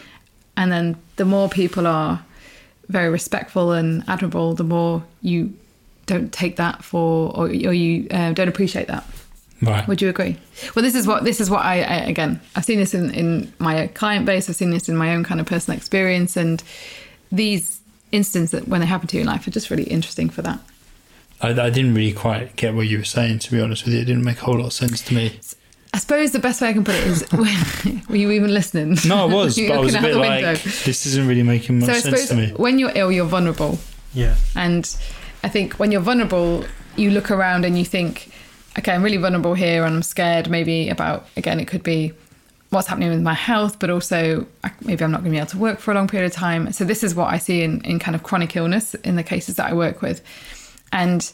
And then the more people are very respectful and admirable, the more you don't take that for, or, or you uh, don't appreciate that. Right. Would you agree? Well, this is what this is what I, I again, I've seen this in, in my client base. I've seen this in my own kind of personal experience. And these instances that when they happen to you in life are just really interesting for that. I, I didn't really quite get what you were saying, to be honest with you. It didn't make a whole lot of sense to me. I suppose the best way I can put it is, were you even listening? No, I was, but I was a bit like, window? This isn't really making much so sense to me. When you're ill, you're vulnerable. Yeah. And I think when you're vulnerable, you look around and you think, okay, I'm really vulnerable here and I'm scared maybe about, again, it could be what's happening with my health, but also maybe I'm not going to be able to work for a long period of time. So this is what I see in, in kind of chronic illness in the cases that I work with. And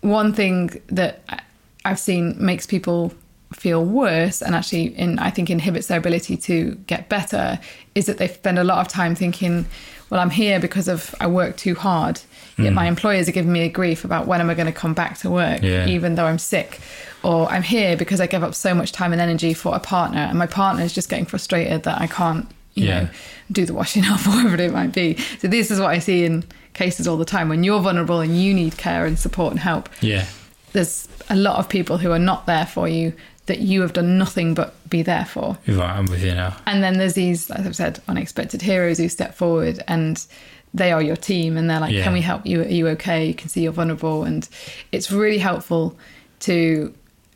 one thing that I've seen makes people feel worse and actually in, I think inhibits their ability to get better is that they spend a lot of time thinking, well, I'm here because of I work too hard. Yet mm. my employers are giving me a grief about when am I going to come back to work, yeah. even though I'm sick. Or I'm here because I give up so much time and energy for a partner, and my partner is just getting frustrated that I can't, you yeah. know, do the washing up or whatever it might be. So this is what I see in cases all the time. When you're vulnerable and you need care and support and help, yeah. there's a lot of people who are not there for you that you have done nothing but be there for. Right, I'm with you now. And then there's these, as I've said, unexpected heroes who step forward and they are your team and they're like, yeah. can we help you? Are you okay? You can see you're vulnerable. And it's really helpful to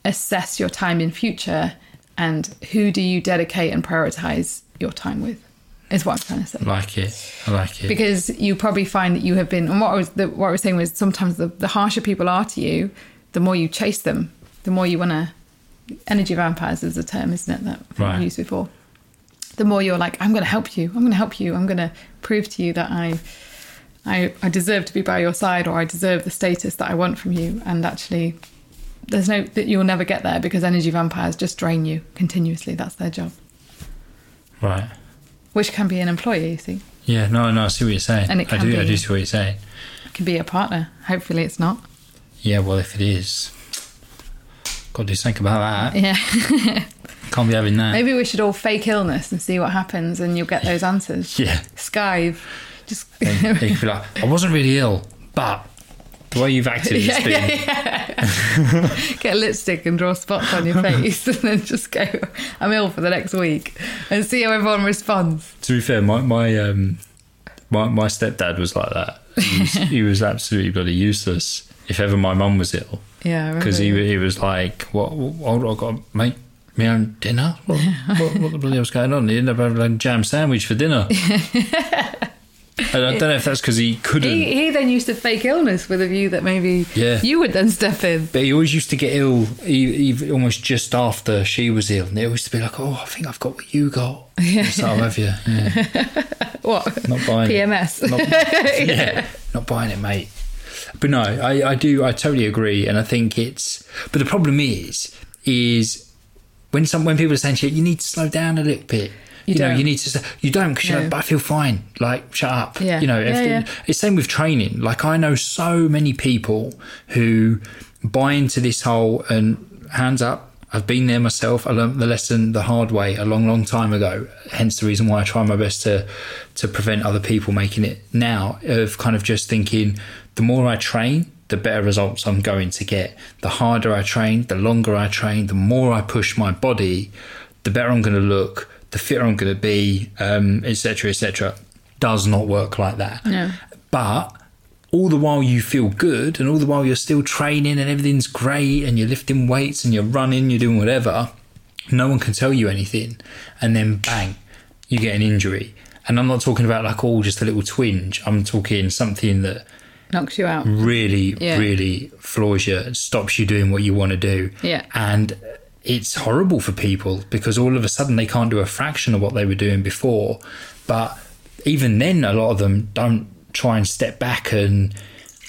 assess your time in future and who do you dedicate and prioritise your time with, is what I'm trying to say. I like it. I like it. Because you probably find that you have been, and what I was, the, what I was saying was sometimes the, the harsher people are to you, the more you chase them, the more you want to, energy vampires is a term, isn't it, that I've right. used before. The more you're like, I'm going to help you. I'm going to help you. I'm going to prove to you that I, I, I deserve to be by your side, or I deserve the status that I want from you. And actually, there's no that you'll never get there because energy vampires just drain you continuously. That's their job. Right. Which can be an employer, you see. Yeah. No. No. I see what you're saying. And it can I do. Be, I do see what you're saying. It can be a partner. Hopefully, it's not. Yeah. Well, if it is, God, do think about that. Yeah. Can't be having that. Maybe we should all fake illness and see what happens, and you'll get those answers. Yeah. Skive. Just. They, they could be like, I wasn't really ill, but the way you've acted yeah, has been. Yeah, yeah. Get lipstick and draw spots on your face, and then just go, I'm ill for the next week, and see how everyone responds. To be fair, my my um, my, my stepdad was like that. He was, he was absolutely bloody useless. If ever my mum was ill, yeah, because he he was like, what? what, what I've got to make my own dinner? What, what, what the bloody hell's going on? He ended up having a jam sandwich for dinner. And I don't know if that's because he couldn't. He, he then used to fake illness with a view that maybe yeah. you would then step in. But he always used to get ill he, he, almost just after she was ill. And it used to be like, oh, I think I've got what you got. Yeah. So I'll have you. Yeah. What? Not buying P M S. It. Not, yeah. yeah. Not buying it, mate. But no, I, I do. I totally agree. And I think it's... But the problem is, is when some when people are saying shit, you need to slow down a little bit. You, you know, you need to. You don't, because no. you know, but I feel fine. Like, shut up. Yeah. You know, yeah, yeah. It's same with training. Like, I know so many people who buy into this whole and hands up. I've been there myself. I learned the lesson the hard way a long, long time ago. Hence the reason why I try my best to to prevent other people making it now. Of kind of just thinking, the more I train, the better results I'm going to get. The harder I train, the longer I train, the more I push my body, the better I'm going to look. The fitter I'm going to be, um, et cetera, et cetera, does not work like that. No. But all the while you feel good and all the while you're still training and everything's great and you're lifting weights and you're running, you're doing whatever, no one can tell you anything. And then bang, you get an injury. And I'm not talking about like, oh, just a little twinge. I'm talking something that knocks you out. Really, yeah. really floors you and stops you doing what you want to do. Yeah. And it's horrible for people because all of a sudden they can't do a fraction of what they were doing before. But even then, a lot of them don't try and step back and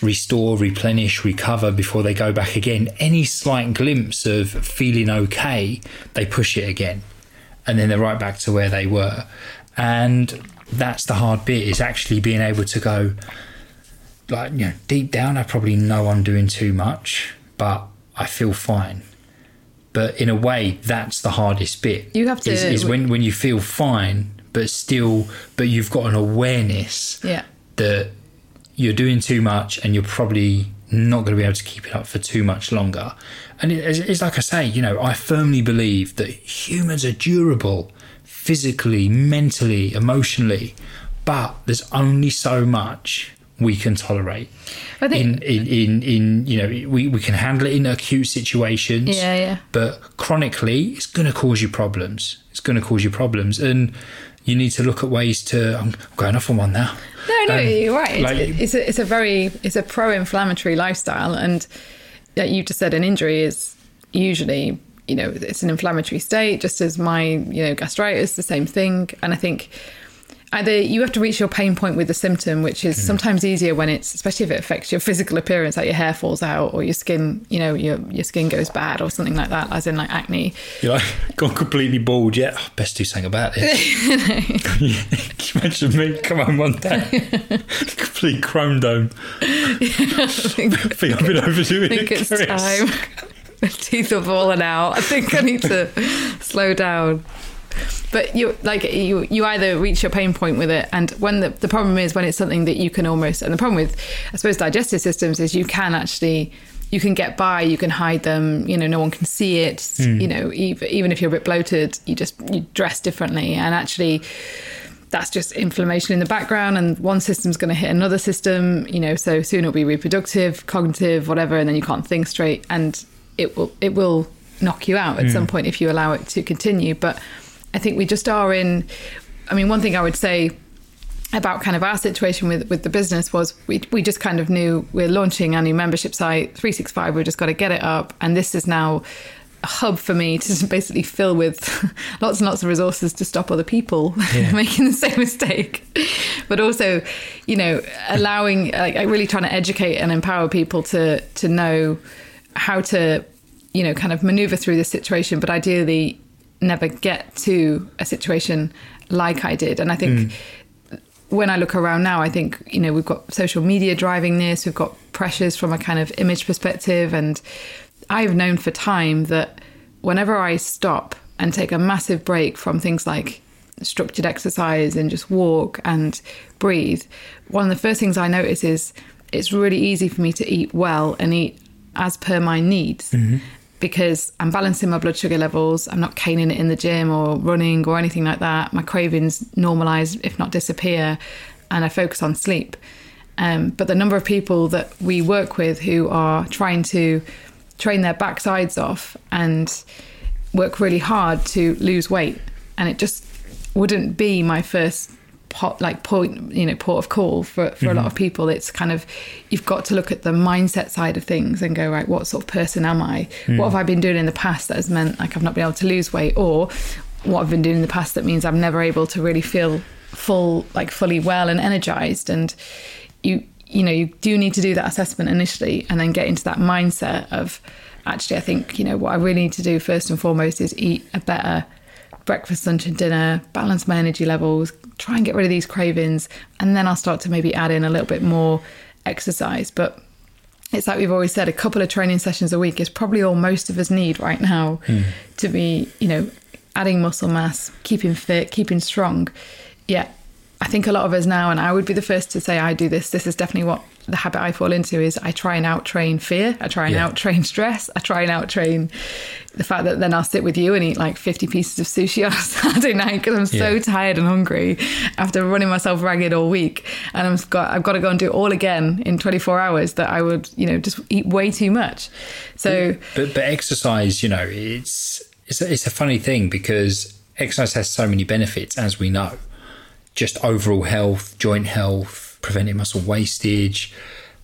restore, replenish, recover before they go back again. Any slight glimpse of feeling okay, they push it again. And then they're right back to where they were. And that's the hard bit, is actually being able to go, like, you know, deep down, I probably know I'm doing too much, but I feel fine. But in a way, that's the hardest bit. You have to is, is when, when you feel fine, but still, but you've got an awareness yeah. that you're doing too much, and you're probably not going to be able to keep it up for too much longer. And it, it's, it's like I say, you know, I firmly believe that humans are durable, physically, mentally, emotionally, but there's only so much we can tolerate. I think in, in, in, in you know, we, we can handle it in acute situations. Yeah, yeah. But chronically, it's going to cause you problems. It's going to cause you problems. And you need to look at ways to... I'm going off on one now. No, no, um, you're right. Like, it's, it's, a, it's a very... It's a pro-inflammatory lifestyle. And like you just said, an injury is usually, you know, it's an inflammatory state, just as my, you know, gastritis, the same thing. And I think... Either you have to reach your pain point with the symptom, which is sometimes easier when it's, especially if it affects your physical appearance, like your hair falls out or your skin, you know, your your skin goes bad or something like that, as in like acne. You're like, gone completely bald, yeah. Oh, best do something about it. Can you imagine me? Come on one day. Complete chrome dome. Yeah, I think, I think I've been overdoing it. I think it's time. My teeth are falling out. I think I need to slow down. But you like you you either reach your pain point with it, and when the, the problem is when it's something that you can almost, and the problem with, I suppose, digestive systems is you can actually, you can get by, you can hide them, you know, no one can see it, mm. you know, even, even if you're a bit bloated, you just, you dress differently. And actually that's just inflammation in the background, and one system's going to hit another system, you know, so soon it'll be reproductive, cognitive, whatever, and then you can't think straight, and it will, it will knock you out at mm. some point if you allow it to continue. But I think we just are in, I mean, one thing I would say about kind of our situation with, with the business was we we just kind of knew we're launching our new membership site, three sixty-five, we've just got to get it up. And this is now a hub for me to basically fill with lots and lots of resources to stop other people yeah. making the same mistake. But also, you know, allowing, like really trying to educate and empower people to to know how to, you know, kind of maneuver through this situation, but ideally never get to a situation like I did. And I think mm. when I look around now, I think, you know, we've got social media driving this, we've got pressures from a kind of image perspective. And I've known for time that whenever I stop and take a massive break from things like structured exercise and just walk and breathe, one of the first things I notice is it's really easy for me to eat well and eat as per my needs. Mm-hmm. Because I'm balancing my blood sugar levels, I'm not caning it in the gym or running or anything like that. My cravings normalise, if not disappear, and I focus on sleep. Um, but the number of people that we work with who are trying to train their backsides off and work really hard to lose weight, and it just wouldn't be my first pot, like point, you know, port of call for, for mm-hmm. a lot of people. It's kind of, you've got to look at the mindset side of things and go, right, what sort of person am I? Mm. What have I been doing in the past that has meant like I've not been able to lose weight, or what I've been doing in the past that means I'm never able to really feel full, like fully well and energized. And you, you know, you do need to do that assessment initially and then get into that mindset of, actually, I think, you know, what I really need to do first and foremost is eat a better breakfast, lunch and dinner, balance my energy levels, try and get rid of these cravings, and then I'll start to maybe add in a little bit more exercise. But it's like we've always said, a couple of training sessions a week is probably all most of us need right now mm. to be, you know, adding muscle mass, keeping fit, keeping strong. Yeah, I think a lot of us now, and I would be the first to say I do this, this is definitely what the habit I fall into, is I try and out-train fear, I try and yeah. out-train stress, I try and out-train the fact that then I'll sit with you and eat like fifty pieces of sushi on a Saturday night because I'm yeah. so tired and hungry after running myself ragged all week, and I've got, I've got to go and do it all again in twenty-four hours that I would, you know, just eat way too much. So, But, but exercise, you know, it's it's a, it's a funny thing because exercise has so many benefits, as we know. Just overall health, joint health, preventing muscle wastage,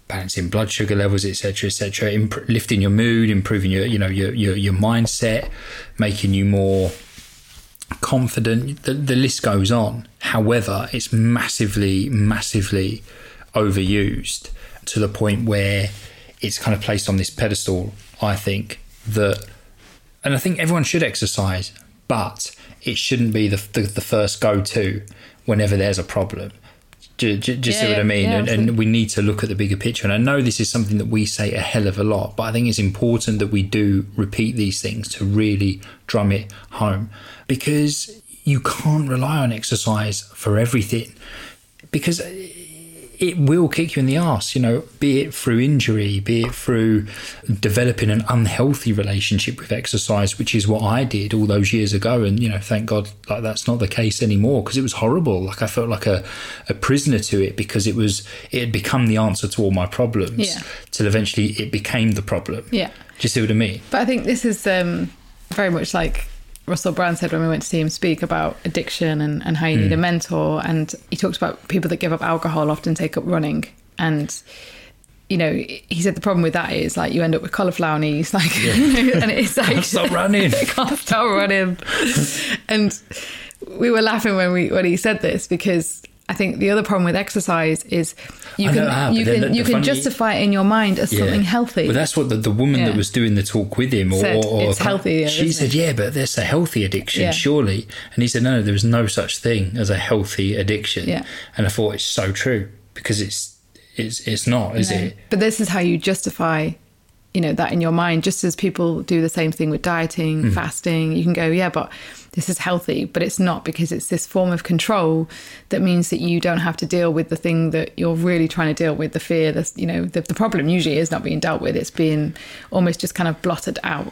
balancing blood sugar levels, etc, etc, imp- lifting your mood, improving your, you know, your your, your mindset, making you more confident. The, the list goes on. However, it's massively, massively overused to the point where it's kind of placed on this pedestal, I think, that, and I think everyone should exercise, but it shouldn't be the the, the first go-to whenever there's a problem. Do you yeah, see what I mean? Yeah, and, and we need to look at the bigger picture. And I know this is something that we say a hell of a lot, but I think it's important that we do repeat these things to really drum it home, because you can't rely on exercise for everything, because it will kick you in the arse, you know, be it through injury, be it through developing an unhealthy relationship with exercise, which is what I did all those years ago. And, you know, thank God, like, that's not the case anymore, because it was horrible. Like, I felt like a, a prisoner to it, because it was, it had become the answer to all my problems, yeah. till eventually it became the problem. Yeah. Do you see what I mean? But I think this is um, very much like Russell Brand said when we went to see him speak about addiction and, and how you mm. need a mentor. And he talks about people that give up alcohol often take up running. And, you know, he said the problem with that is, like, you end up with cauliflower knees. Like, yeah. you know, and it's like... can't stop running. can't stop running. And we were laughing when we when he said this, because I think the other problem with exercise is you I can how, you can the, the you can justify it in your mind as yeah. something healthy. Well, that's what the, the woman yeah. that was doing the talk with him, or, said, or, or it's healthy. She said, it? "Yeah, but there's a healthy addiction, yeah. surely." And he said, "No, there is no such thing as a healthy addiction." Yeah. And I thought, it's so true, because it's it's it's not, is no. it? But this is how you justify, you know, that in your mind, just as people do the same thing with dieting, mm. fasting. You can go, yeah, but this is healthy, but it's not, because it's this form of control that means that you don't have to deal with the thing that you're really trying to deal with, the fear, the, you know, the, the problem usually is not being dealt with. It's being almost just kind of blotted out.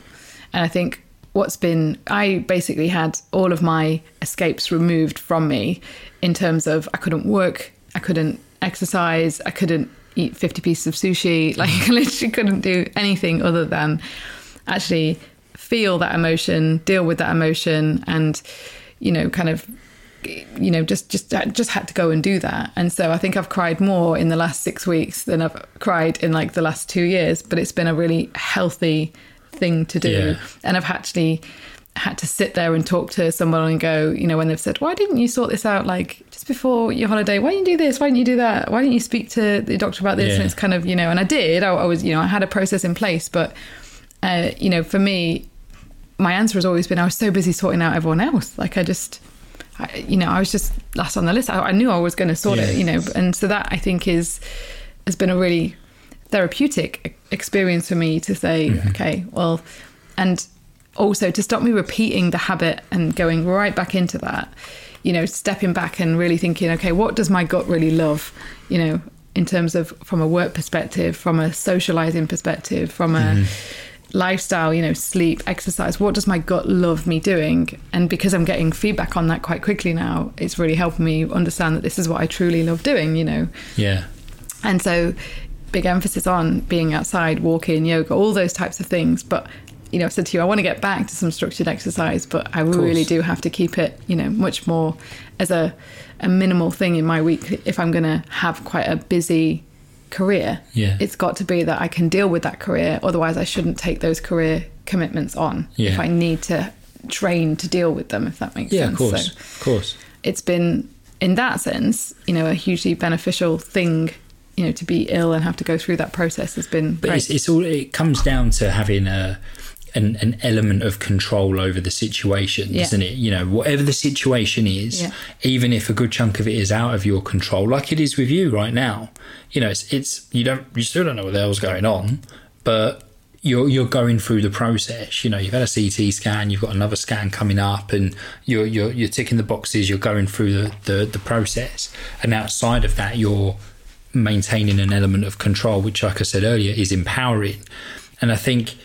And I think what's been, I basically had all of my escapes removed from me, in terms of I couldn't work, I couldn't exercise, I couldn't eat fifty pieces of sushi. Like, I literally couldn't do anything other than actually feel that emotion, deal with that emotion, and, you know, kind of, you know, just just just had to go and do that. And so I think I've cried more in the last six weeks than I've cried in like the last two years. But it's been a really healthy thing to do, yeah. and I've actually had to sit there and talk to someone and go, you know, when they've said, why didn't you sort this out like just before your holiday? Why didn't you do this? Why didn't you do that? Why didn't you speak to the doctor about this? Yeah. And it's kind of, you know, and I did, I, I was, you know, I had a process in place, but, uh, you know, for me, my answer has always been, I was so busy sorting out everyone else. Like I just, I, you know, I was just last on the list. I, I knew I was going to sort yeah. it, you know, and so that I think is, has been a really therapeutic experience for me to say, mm-hmm. okay, well, and also to stop me repeating the habit and going right back into that, you know, stepping back and really thinking, okay, what does my gut really love, you know, in terms of from a work perspective, from a socializing perspective, from a mm-hmm. lifestyle, you know, sleep, exercise, what does my gut love me doing? And because I'm getting feedback on that quite quickly now, it's really helping me understand that this is what I truly love doing, you know. Yeah. And so big emphasis on being outside, walking, yoga, all those types of things, but you know, I said to you, I want to get back to some structured exercise, but I really do have to keep it, you know, much more as a, a minimal thing in my week. If I'm going to have quite a busy career, yeah. it's got to be that I can deal with that career. Otherwise, I shouldn't take those career commitments on yeah. if I need to train to deal with them, if that makes yeah, sense. Yeah, of course, so of course. It's been, in that sense, you know, a hugely beneficial thing. You know, to be ill and have to go through that process has been. But it's, it's all. It comes down to having a an, an element of control over the situation, yeah. doesn't it? You know, whatever the situation is, yeah. even if a good chunk of it is out of your control, like it is with you right now. You know, it's it's you don't you still don't know what the hell's going on, but you're you're going through the process. You know, you've had a C T scan, you've got another scan coming up, and you're you're you're ticking the boxes. You're going through the the, the process, and outside of that, you're maintaining an element of control, which, like I said earlier, is empowering. And I think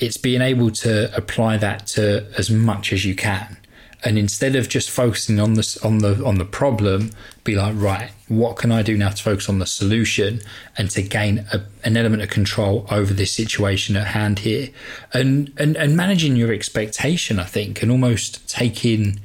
it's being able to apply that to as much as you can, and instead of just focusing on this on the on the problem, be like, right, what can I do now to focus on the solution and to gain a, an element of control over this situation at hand here, and and and managing your expectation, I think, and almost taking,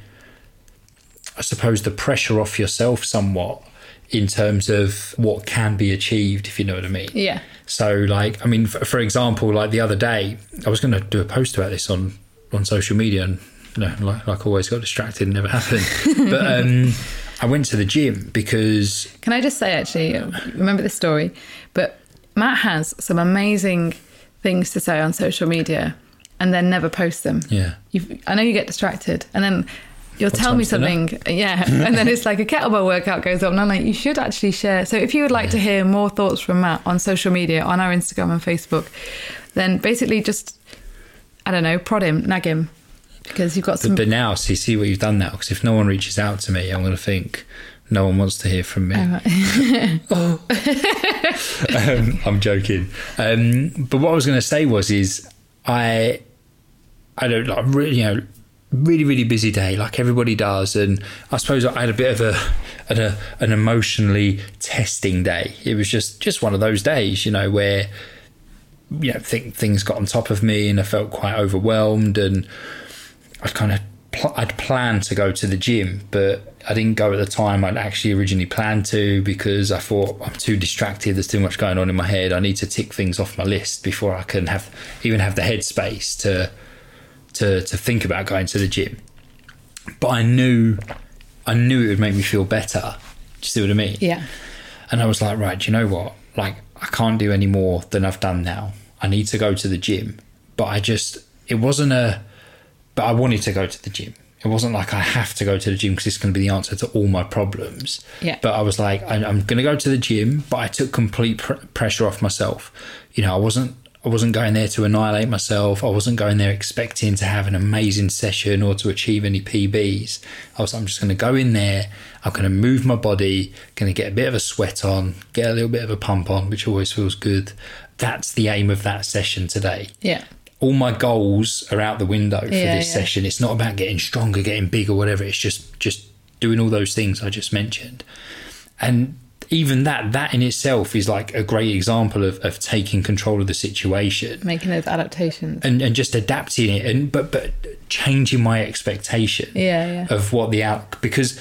I suppose, the pressure off yourself somewhat in terms of what can be achieved, if you know what I mean. Yeah. So, like, I mean, for, for example, like the other day, I was going to do a post about this on, on social media, and, you know, like, like always, got distracted and never happened. But um, I went to the gym because... Can I just say, actually, remember this story, but Matt has some amazing things to say on social media and then never posts them. Yeah. You've, I know you get distracted, and then... You'll what tell me something, yeah, and then it's like a kettlebell workout goes on, and I'm like, you should actually share. So if you would like yeah. to hear more thoughts from Matt on social media, on our Instagram and Facebook, then basically just, I don't know, prod him, nag him, because you've got some... But, but now, see, see what you've done now, because if no one reaches out to me, I'm going to think... No one wants to hear from me. Oh. um, I'm joking. Um, but what I was going to say was, is I, I don't, like, really, you know, really really busy day, like everybody does, and I suppose I had a bit of a an, a an emotionally testing day. It was just just one of those days, you know, where, you know, th- things got on top of me, and I felt quite overwhelmed, and I'd kind of pl- I'd planned to go to the gym, but I didn't go at the time I'd actually originally planned to, because I thought, I'm too distracted, there's too much going on in my head, I need to tick things off my list before I can have even have the headspace to To, to think about going to the gym. But I knew I knew it would make me feel better. Do you see what I mean? Yeah. And I was like, right, do you know what? Like, I can't do any more than I've done now. I need to go to the gym. But I just, it wasn't a, but I wanted to go to the gym. It wasn't like I have to go to the gym because it's going to be the answer to all my problems. Yeah. But I was like, I, I'm going to go to the gym, but I took complete pr- pressure off myself. You know, I wasn't, I wasn't going there to annihilate myself. I wasn't going there expecting to have an amazing session or to achieve any P Bs. I was like, I'm just going to go in there. I'm going to move my body, going to get a bit of a sweat on, get a little bit of a pump on, which always feels good. That's the aim of that session today. Yeah. All my goals are out the window for yeah, this yeah. session. It's not about getting stronger, getting bigger, whatever. It's just, just doing all those things I just mentioned. And even that, that in itself is like a great example of, of taking control of the situation, making those adaptations, and and just adapting it, and but but changing my expectation, yeah, yeah. of what the out because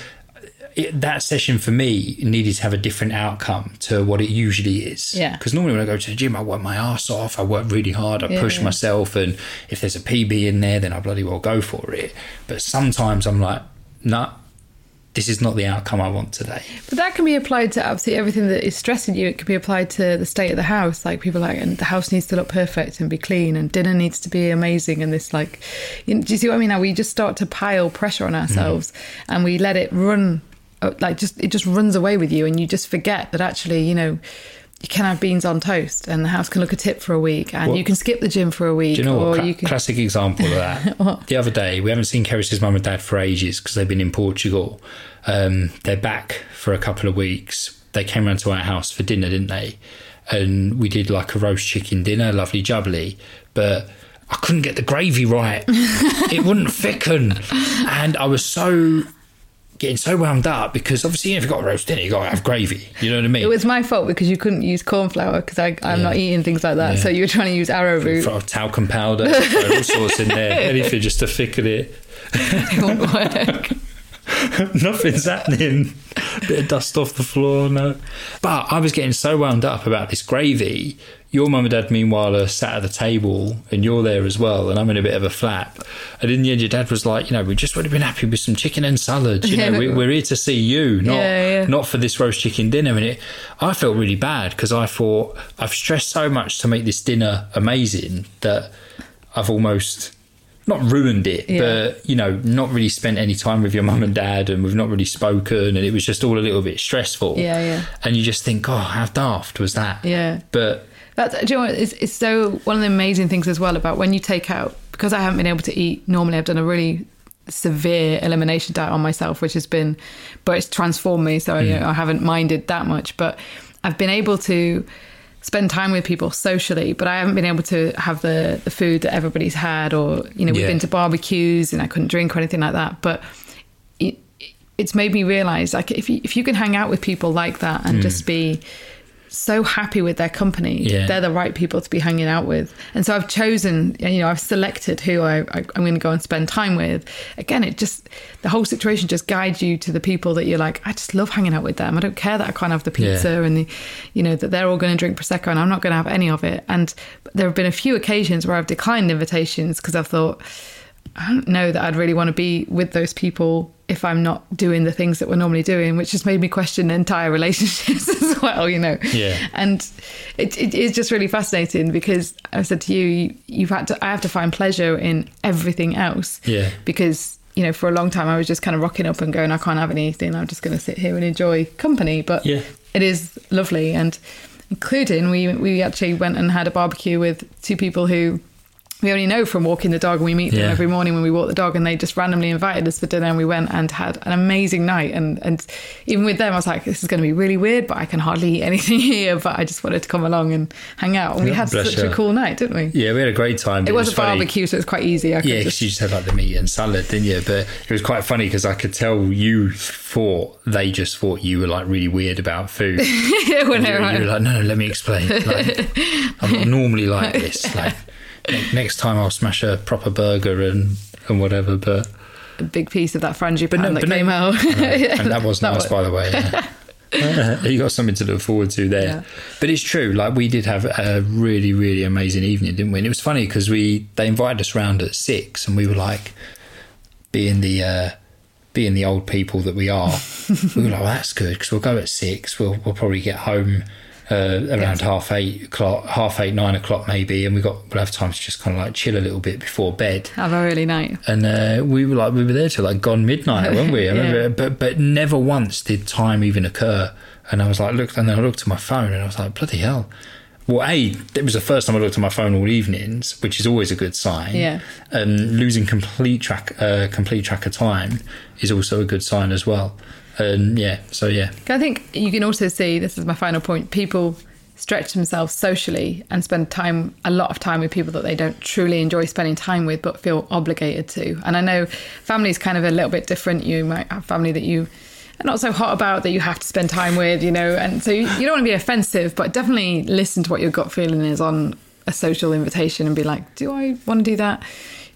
it, that session for me needed to have a different outcome to what it usually is. Yeah. Because normally when I go to the gym, I work my ass off, I work really hard, I yeah, push yeah. myself, and if there's a P B in there, then I bloody well go for it. But sometimes I'm like, no. Nah, this is not the outcome I want today. But that can be applied to absolutely everything that is stressing you. It can be applied to the state of the house. Like, people are like, and the house needs to look perfect and be clean, and dinner needs to be amazing, and this, like, you know, do you see what I mean? Now we just start to pile pressure on ourselves, mm-hmm. and we let it run, like, just it just runs away with you, and you just forget that actually, you know, you can have beans on toast, and the house can look a tip for a week, and well, you can skip the gym for a week. Do you know what? Or Cla- you can... Classic example of that. The other day, we haven't seen Keris's mum and dad for ages because they've been in Portugal. Um, they're back for a couple of weeks. They came round to our house for dinner, didn't they? And we did like a roast chicken dinner, lovely jubbly. But I couldn't get the gravy right. It wouldn't thicken. And I was so getting so wound up because obviously if you've got a roast dinner, you've got to have gravy. You know what I mean? It was my fault because you couldn't use corn flour because I'm yeah. not eating things like that. Yeah. So you were trying to use arrowroot. For, for talcum powder, all sorts in there. Anything just to thicken it. It won't work. Nothing's happening. Bit of dust off the floor, no. But I was getting so wound up about this gravy. Your mum and dad, meanwhile, are sat at the table and you're there as well, and I'm in a bit of a flap. And in the end, your dad was like, you know, we just would have been happy with some chicken and salad. You yeah, know, we, we're here to see you, not yeah, yeah. not for this roast chicken dinner. And it, I felt really bad because I thought, I've stressed so much to make this dinner amazing that I've almost... not ruined it, yeah. but, you know, not really spent any time with your mum and dad, and we've not really spoken, and it was just all a little bit stressful. Yeah, yeah. And you just think, oh, how daft was that? Yeah. But... that's, do you know what, it's, it's so... one of the amazing things as well about when you take out... because I haven't been able to eat normally, I've done a really severe elimination diet on myself, which has been... but it's transformed me, so mm. you know, I haven't minded that much. But I've been able to... spend time with people socially, but I haven't been able to have the, the food that everybody's had, or, you know, we've yeah. been to barbecues and I couldn't drink or anything like that. But it, it's made me realise, like, if you, if you can hang out with people like that and mm. just be so happy with their company, yeah. they're the right people to be hanging out with. And so I've chosen, you know, I've selected who I, I, I'm going to go and spend time with. Again, it just, the whole situation just guides you to the people that you're like, I just love hanging out with them. I don't care that I can't have the pizza yeah. and the, you know, that they're all going to drink Prosecco and I'm not going to have any of it. And there have been a few occasions where I've declined invitations because I've thought, I don't know that I'd really want to be with those people if I'm not doing the things that we're normally doing, which has made me question entire relationships as well, you know. Yeah. And it, it is just really fascinating because I said to you, you've had to, I have to find pleasure in everything else. Yeah. Because, you know, for a long time I was just kind of rocking up and going, I can't have anything. I'm just going to sit here and enjoy company. But yeah. it is lovely. And including we, we actually went and had a barbecue with two people who... we only know from walking the dog, and we meet them yeah. every morning when we walk the dog, and they just randomly invited us for dinner, and we went and had an amazing night. And, and even with them, I was like, this is going to be really weird, but I can hardly eat anything here, but I just wanted to come along and hang out. And we had Bless such her. a cool night, didn't we? Yeah, we had a great time. It, it was, was a funny. barbecue, so it was quite easy. I yeah, because just... you just had like the meat and salad, didn't you? But it was quite funny because I could tell you thought, they just thought you were like really weird about food. yeah, well, no, you, right. you were like, no, no, let me explain. Like, I'm not normally like this, like... next time I'll smash a proper burger and, and whatever, but... a big piece of that frangipan no, that came no, out. No. And that was that nice, was... by the way. Yeah. You got something to look forward to there. Yeah. But it's true, like, we did have a really, really amazing evening, didn't we? And it was funny because we they invited us round at six and we were like, being the... Uh, being the old people that we are, we were like, well, that's good because we'll go at six, we'll, we'll probably get home... Uh, around yes. half eight o'clock, half eight, nine o'clock maybe, and we got we'll have time to just kind of like chill a little bit before bed. Have a really night. And uh, we were like we were there till like gone midnight, weren't we? I yeah. remember, but but never once did time even occur. And I was like, look, and then I looked at my phone and I was like, bloody hell. Well, A, it was the first time I looked at my phone all evenings, which is always a good sign. Yeah. And losing complete track, uh, complete track of time is also a good sign as well. Um, yeah, so yeah. I think you can also see, this is my final point, people stretch themselves socially and spend time, a lot of time with people that they don't truly enjoy spending time with but feel obligated to. And I know family is kind of a little bit different. You might have family that you are not so hot about that you have to spend time with, you know, and so you, you don't want to be offensive, but definitely listen to what your gut feeling is on a social invitation and be like, do I want to do that?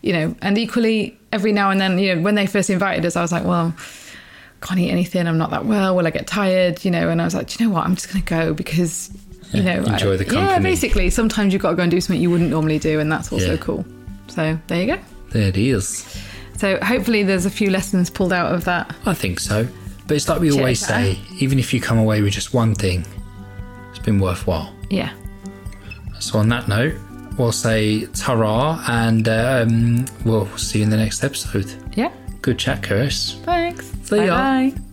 You know, and equally every now and then, you know, when they first invited us, I was like, well... can't eat anything, I'm not that well, will I get tired, you know? And I was like, do you know what, I'm just going to go because, you yeah, know... enjoy I, the company. Yeah, basically, sometimes you've got to go and do something you wouldn't normally do, and that's also yeah. cool. So, there you go. There it is. So, hopefully there's a few lessons pulled out of that. I think so. But it's like we Cheers, always say, even if you come away with just one thing, it's been worthwhile. Yeah. So, on that note, we'll say ta-ra, and um, we'll see you in the next episode. Yeah. Good chat, Keris. Thanks. See ya. Bye.